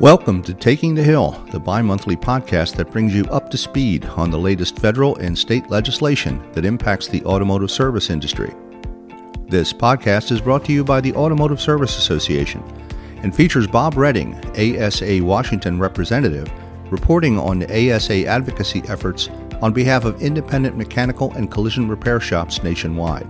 Welcome to Taking the Hill, the bi-monthly podcast that brings you up to speed on the latest federal and state legislation that impacts the automotive service industry. This podcast is brought to you by the Automotive Service Association and features Bob Redding, ASA Washington representative, reporting on ASA advocacy efforts on behalf of independent mechanical and collision repair shops nationwide.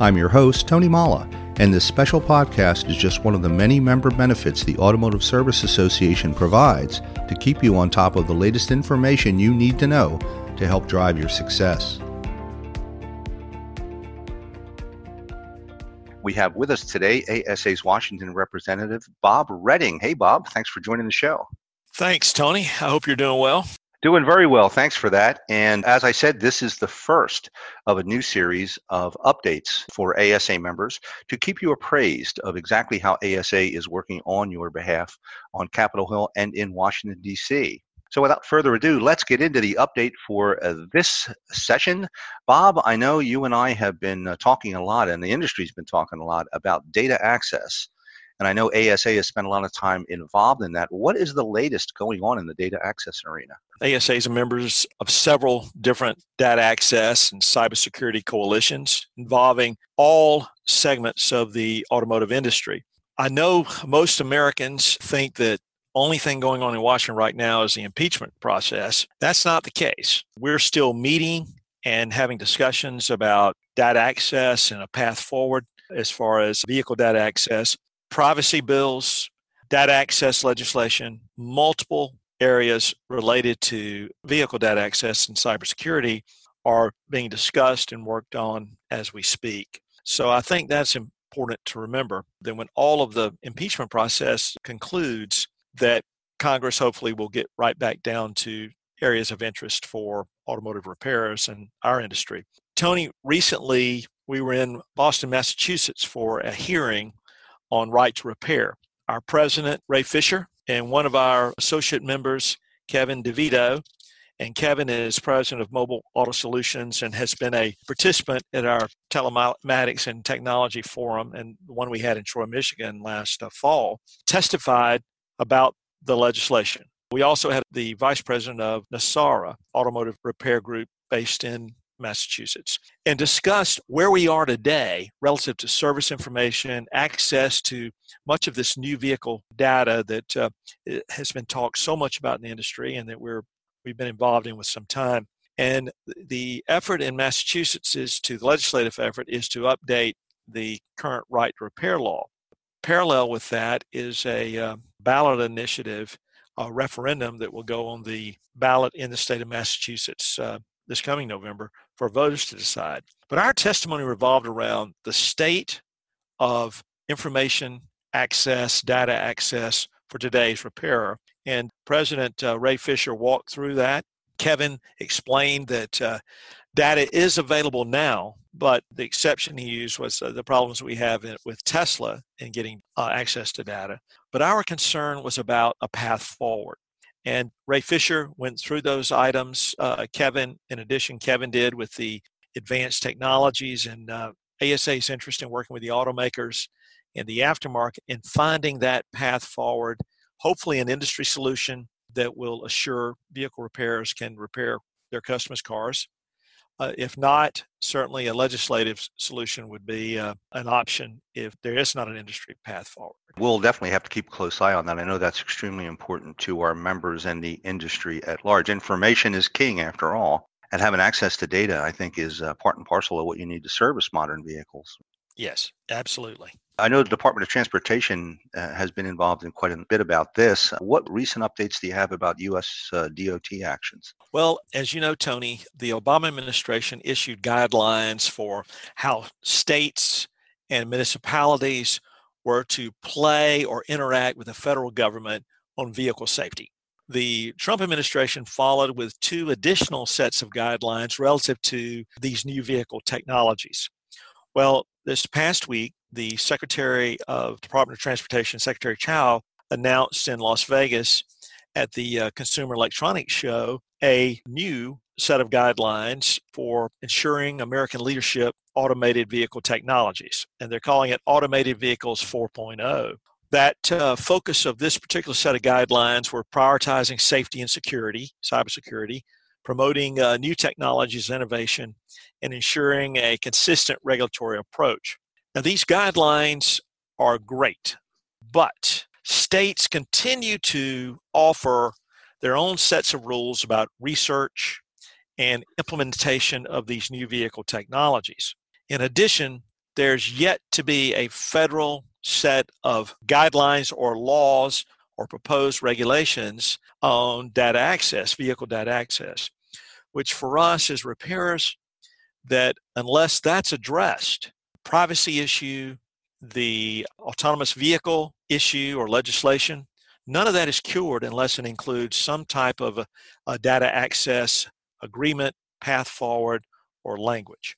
I'm your host, Tony Malla, and this special podcast is just one of the many member benefits the Automotive Service Association provides to keep you on top of the latest information you need to know to help drive your success. We have with us today ASA's Washington representative, Bob Redding. Hey, Bob, thanks for joining the show. Thanks, Tony. I hope you're doing well. Doing very well. Thanks for that. And as I said, this is the first of a new series of updates for ASA members to keep you appraised of exactly how ASA is working on your behalf on Capitol Hill and in Washington, D.C. So without further ado, let's get into the update for this session. Bob, I know you and I have been talking a lot, and the industry's been talking a lot about data access. And I know ASA has spent a lot of time involved in that. What is the latest going on in the data access arena? ASAs are members of several different data access and cybersecurity coalitions involving all segments of the automotive industry. I know most Americans think that only thing going on in Washington right now is the impeachment process. That's not the case. We're still meeting and having discussions about data access and a path forward as far as vehicle data access. Privacy bills, data access legislation, multiple areas related to vehicle data access and cybersecurity are being discussed and worked on as we speak. So I think that's important to remember that when all of the impeachment process concludes, that Congress hopefully will get right back down to areas of interest for automotive repairs and our industry. Tony, recently we were in Boston, Massachusetts for a hearing on right to repair. Our president, Ray Fisher, and one of our associate members, Kevin DeVito, and Kevin is president of Mobile Auto Solutions and has been a participant at our telematics and technology forum, and the one we had in Troy, Michigan last fall, testified about the legislation. We also had the vice president of NASARA, Automotive Repair Group based in Massachusetts, and discussed where we are today relative to service information, access to much of this new vehicle data that has been talked so much about in the industry and that we've been involved in with some time. And the effort in Massachusetts the legislative effort is to update the current right to repair law. Parallel with that is a ballot initiative, a referendum that will go on the ballot in the state of Massachusetts this coming November for voters to decide. But our testimony revolved around the state of information access, data access for today's repairer. And President Ray Fisher walked through that. Kevin explained that data is available now, but the exception he used was the problems we have with Tesla in getting access to data. But our concern was about a path forward. And Ray Fisher went through those items. Kevin did with the advanced technologies and ASA's interest in working with the automakers and the aftermarket and finding that path forward, hopefully an industry solution that will assure vehicle repairers can repair their customers' cars. If not, certainly a legislative solution would be an option if there is not an industry path forward. We'll definitely have to keep a close eye on that. I know that's extremely important to our members and the industry at large. Information is king, after all, and having access to data, I think, is part and parcel of what you need to service modern vehicles. Yes, absolutely. I know the Department of Transportation has been involved in quite a bit about this. What recent updates do you have about U.S. DOT actions? Well, as you know, Tony, the Obama administration issued guidelines for how states and municipalities were to play or interact with the federal government on vehicle safety. The Trump administration followed with two additional sets of guidelines relative to these new vehicle technologies. Well, this past week, the Secretary of Department of Transportation, Secretary Chao, announced in Las Vegas at the Consumer Electronics Show a new set of guidelines for ensuring American leadership automated vehicle technologies. And they're calling it Automated Vehicles 4.0. that focus of this particular set of guidelines were prioritizing safety and security, cybersecurity, promoting new technologies, innovation, and ensuring a consistent regulatory approach. Now, these guidelines are great, but states continue to offer their own sets of rules about research and implementation of these new vehicle technologies. In addition, there's yet to be a federal set of guidelines or laws or proposed regulations on data access, vehicle data access, which for us as repairers, that unless that's addressed, privacy issue, the autonomous vehicle issue or legislation, none of that is cured unless it includes some type of a data access agreement, path forward, or language.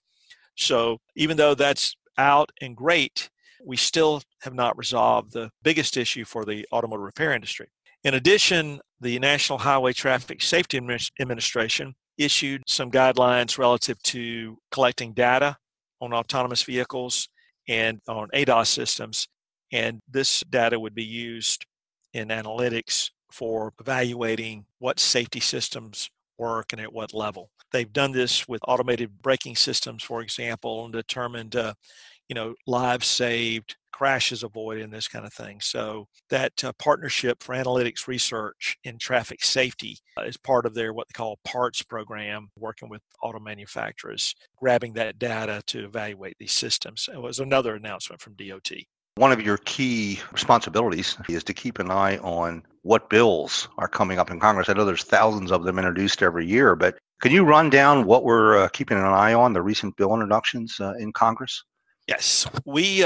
So even though that's out and great, we still have not resolved the biggest issue for the automotive repair industry. In addition, the National Highway Traffic Safety Administration issued some guidelines relative to collecting data on autonomous vehicles and on ADAS systems, and this data would be used in analytics for evaluating what safety systems work and at what level. They've done this with automated braking systems, for example, and determined lives saved, crashes avoided, and this kind of thing. So that partnership for analytics research in traffic safety is part of their what they call PARTS program, working with auto manufacturers, grabbing that data to evaluate these systems. It was another announcement from DOT. One of your key responsibilities is to keep an eye on what bills are coming up in Congress. I know there's thousands of them introduced every year, but can you run down what we're keeping an eye on, the recent bill introductions in Congress? Yes, we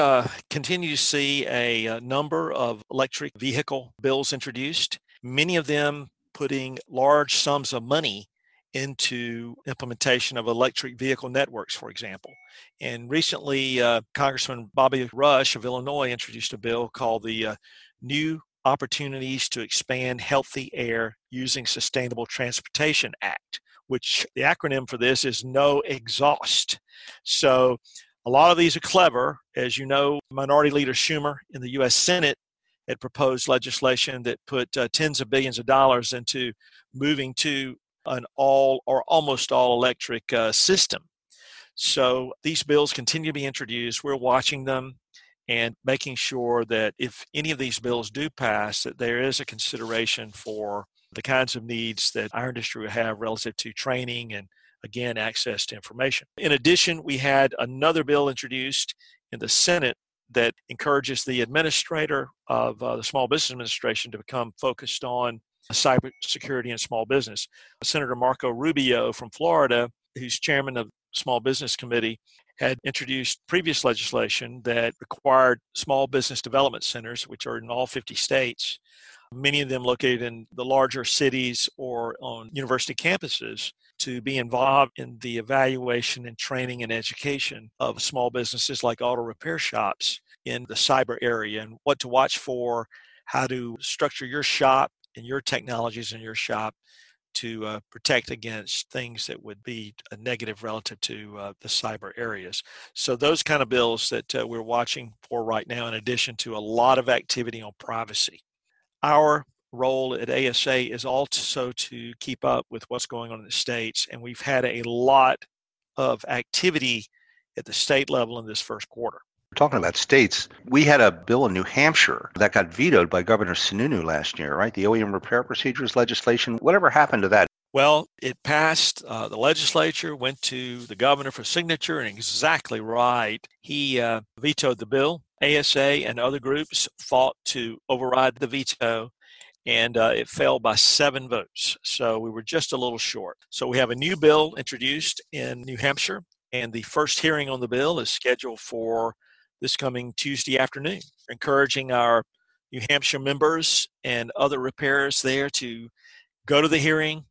continue to see a number of electric vehicle bills introduced, many of them putting large sums of money into implementation of electric vehicle networks, for example. And recently, Congressman Bobby Rush of Illinois introduced a bill called the New Opportunities to Expand Healthy Air Using Sustainable Transportation Act, which the acronym for this is NO EXHAUST. So a lot of these are clever. As you know, Minority Leader Schumer in the U.S. Senate had proposed legislation that put tens of billions of dollars into moving to an all or almost all electric system. So these bills continue to be introduced. We're watching them and making sure that if any of these bills do pass, that there is a consideration for the kinds of needs that our industry will have relative to training and, again, access to information. In addition, we had another bill introduced in the Senate that encourages the administrator of the Small Business Administration to become focused on cybersecurity and small business. Senator Marco Rubio from Florida, who's chairman of the Small Business Committee, had introduced previous legislation that required small business development centers, which are in all 50 states, many of them located in the larger cities or on university campuses, to be involved in the evaluation and training and education of small businesses like auto repair shops in the cyber area and what to watch for, how to structure your shop and your technologies in your shop to protect against things that would be a negative relative to the cyber areas. So those kind of bills that we're watching for right now, in addition to a lot of activity on privacy. Our role at ASA is also to keep up with what's going on in the states, and we've had a lot of activity at the state level in this first quarter. Talking about states, we had a bill in New Hampshire that got vetoed by Governor Sununu last year, right? The OEM repair procedures legislation. Whatever happened to that? Well, it passed. The legislature went to the governor for signature, and exactly right, he vetoed the bill. ASA and other groups fought to override the veto, and it failed by 7 votes. So we were just a little short. So we have a new bill introduced in New Hampshire, and the first hearing on the bill is scheduled for this coming Tuesday afternoon. We're encouraging our New Hampshire members and other repairers there to go to the hearing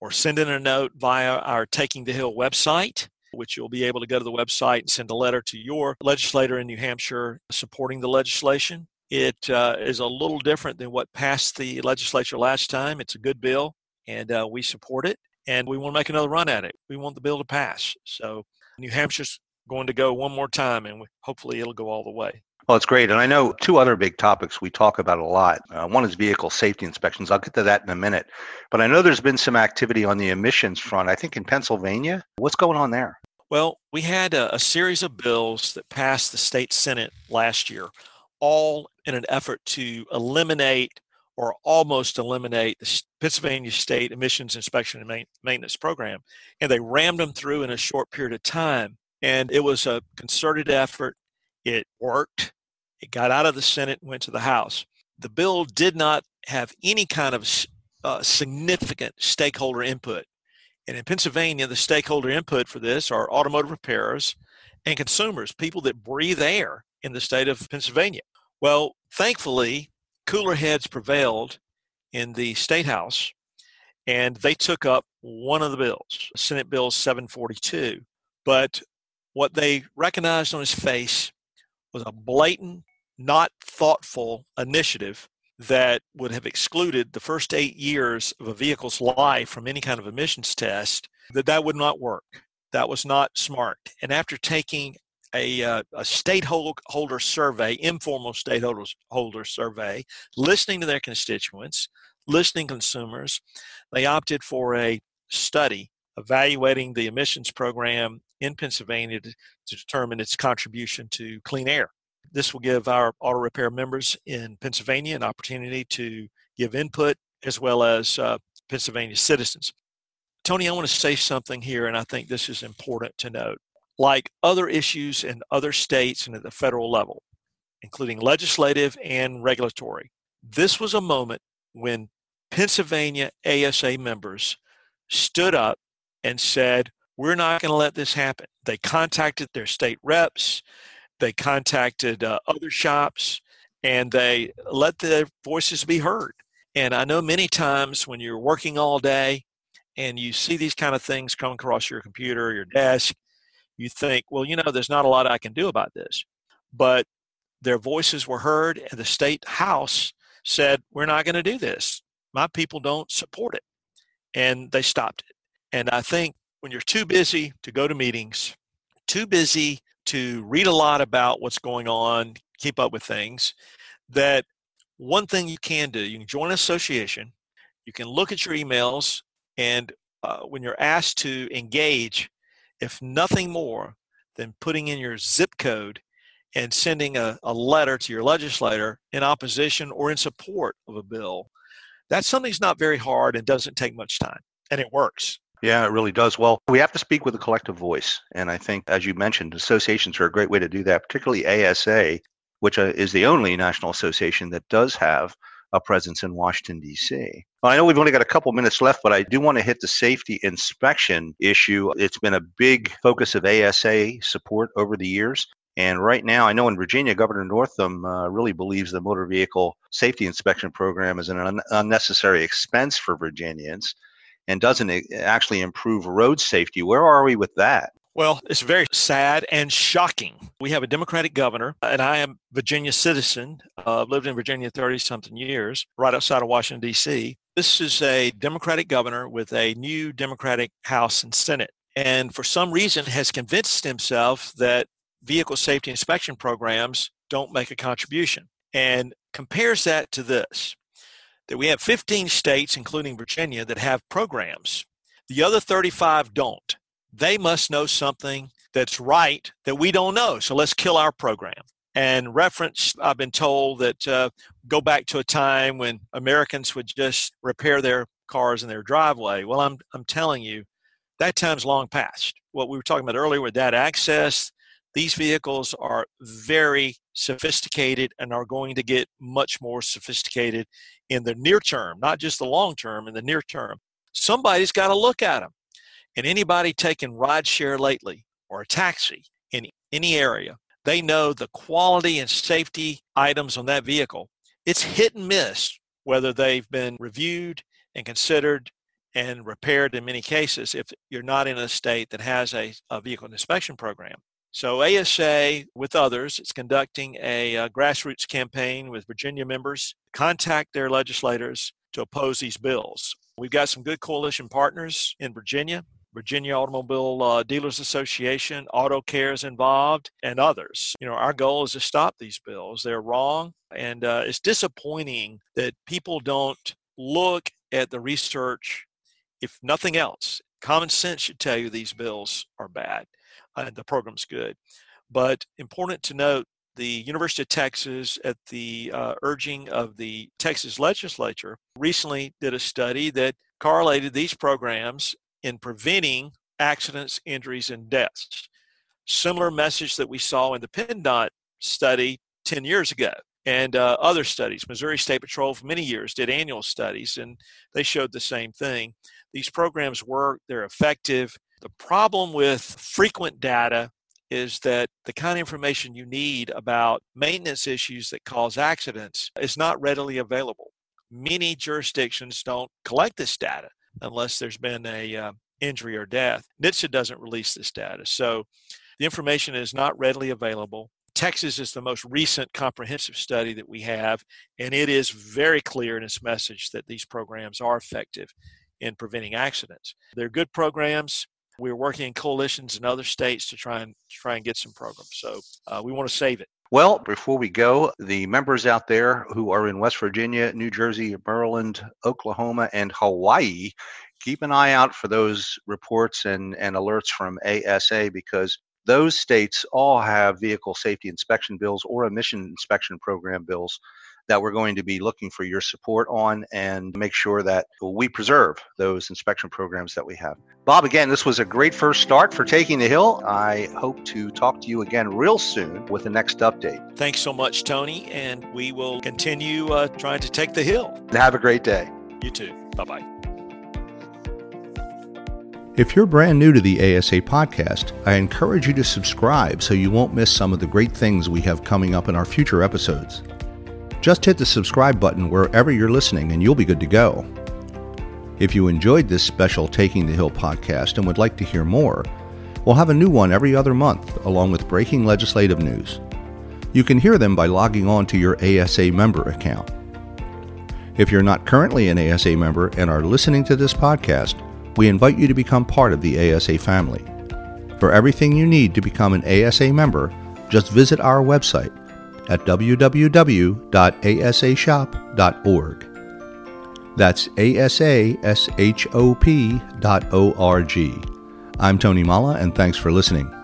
or send in a note via our Taking the Hill website, which you'll be able to go to the website and send a letter to your legislator in New Hampshire supporting the legislation. It is a little different than what passed the legislature last time. It's a good bill, and we support it, and we want to make another run at it. We want the bill to pass. So New Hampshire's going to go one more time, and hopefully it'll go all the way. Well, it's great. And I know two other big topics we talk about a lot. One is vehicle safety inspections. I'll get to that in a minute. But I know there's been some activity on the emissions front, I think in Pennsylvania. What's going on there? Well, we had a series of bills that passed the state Senate last year, all in an effort to eliminate or almost eliminate the Pennsylvania State Emissions Inspection and Maintenance Program. And they rammed them through in a short period of time. And it was a concerted effort. It worked. It got out of the Senate and went to the House. The bill did not have any kind of significant stakeholder input. And in Pennsylvania, the stakeholder input for this are automotive repairers and consumers, people that breathe air in the state of Pennsylvania. Well, thankfully, cooler heads prevailed in the State House, and they took up one of the bills, Senate Bill 742. But what they recognized on his face was a blatant, not thoughtful initiative that would have excluded the first 8 years of a vehicle's life from any kind of emissions test, that would not work. That was not smart. And after taking a stakeholder survey, informal stakeholder survey, listening to their constituents, listening to consumers, they opted for a study evaluating the emissions program in Pennsylvania to determine its contribution to clean air. This will give our auto repair members in Pennsylvania an opportunity to give input, as well as Pennsylvania citizens. Tony, I want to say something here, and I think this is important to note. Like other issues in other states and at the federal level, including legislative and regulatory, this was a moment when Pennsylvania ASA members stood up and said, we're not going to let this happen. They contacted their state reps, they contacted other shops, and they let their voices be heard. And I know many times when you're working all day and you see these kind of things come across your computer or your desk, you think, well, you know, there's not a lot I can do about this. But their voices were heard, and the state house said, we're not going to do this. My people don't support it. And they stopped it. And I think when you're too busy to go to meetings, too busy to read a lot about what's going on, keep up with things, that one thing you can do, you can join an association, you can look at your emails, and when you're asked to engage, if nothing more than putting in your zip code and sending a letter to your legislator in opposition or in support of a bill, that's something that's not very hard and doesn't take much time, and it works. Yeah, it really does. Well, we have to speak with a collective voice. And I think, as you mentioned, associations are a great way to do that, particularly ASA, which is the only national association that does have a presence in Washington, D.C. Well, I know we've only got a couple minutes left, but I do want to hit the safety inspection issue. It's been a big focus of ASA support over the years. And right now, I know in Virginia, Governor Northam really believes the motor vehicle safety inspection program is an unnecessary expense for Virginians and doesn't actually improve road safety. Where are we with that? Well, it's very sad and shocking. We have a Democratic governor, and I am a Virginia citizen. I've lived in Virginia 30-something years, right outside of Washington, D.C. This is a Democratic governor with a new Democratic House and Senate, and for some reason has convinced himself that vehicle safety inspection programs don't make a contribution, and compares that to this, that we have 15 states, including Virginia, that have programs. The other 35 don't. They must know something that's right that we don't know. So let's kill our program. And reference, I've been told that go back to a time when Americans would just repair their cars in their driveway. Well, I'm telling you, that time's long past. What we were talking about earlier with data access, these vehicles are very sophisticated and are going to get much more sophisticated in the near term, not just the long term, in the near term. Somebody's got to look at them. And anybody taking rideshare lately or a taxi in any area, they know the quality and safety items on that vehicle. It's hit and miss whether they've been reviewed and considered and repaired in many cases if you're not in a state that has a vehicle inspection program. So ASA, with others, is conducting a grassroots campaign with Virginia members to contact their legislators to oppose these bills. We've got some good coalition partners in Virginia. Virginia Automobile Dealers Association, Auto Care is involved, and others. You know, our goal is to stop these bills. They're wrong, and it's disappointing that people don't look at the research. If nothing else, common sense should tell you these bills are bad, and the program's good. But important to note, the University of Texas, at the urging of the Texas Legislature, recently did a study that correlated these programs in preventing accidents, injuries, and deaths. Similar message that we saw in the PennDOT study 10 years ago, and other studies. Missouri State Patrol for many years did annual studies, and they showed the same thing. These programs work, they're effective. The problem with frequent data is that the kind of information you need about maintenance issues that cause accidents is not readily available. Many jurisdictions don't collect this data unless there's been a injury or death. NHTSA doesn't release this data, so the information is not readily available. Texas is the most recent comprehensive study that we have, and it is very clear in its message that these programs are effective in preventing accidents. They're good programs. We're working in coalitions in other states to try and get some programs. So we want to save it. Well, before we go, the members out there who are in West Virginia, New Jersey, Maryland, Oklahoma, and Hawaii, keep an eye out for those reports and alerts from ASA, because those states all have vehicle safety inspection bills or emission inspection program bills that we're going to be looking for your support on, and make sure that we preserve those inspection programs that we have. Bob, again, this was a great first start for Taking the Hill. I hope to talk to you again real soon with the next update. Thanks so much, Tony, and we will continue trying to take the hill. Have a great day. You too. Bye-bye. If you're brand new to the ASA podcast, I encourage you to subscribe so you won't miss some of the great things we have coming up in our future episodes. Just hit the subscribe button wherever you're listening and you'll be good to go. If you enjoyed this special Taking the Hill podcast and would like to hear more, we'll have a new one every other month along with breaking legislative news. You can hear them by logging on to your ASA member account. If you're not currently an ASA member and are listening to this podcast, we invite you to become part of the ASA family. For everything you need to become an ASA member, just visit our website at www.asashop.org. That's ASASHOP.org. I'm Tony Malla, and thanks for listening.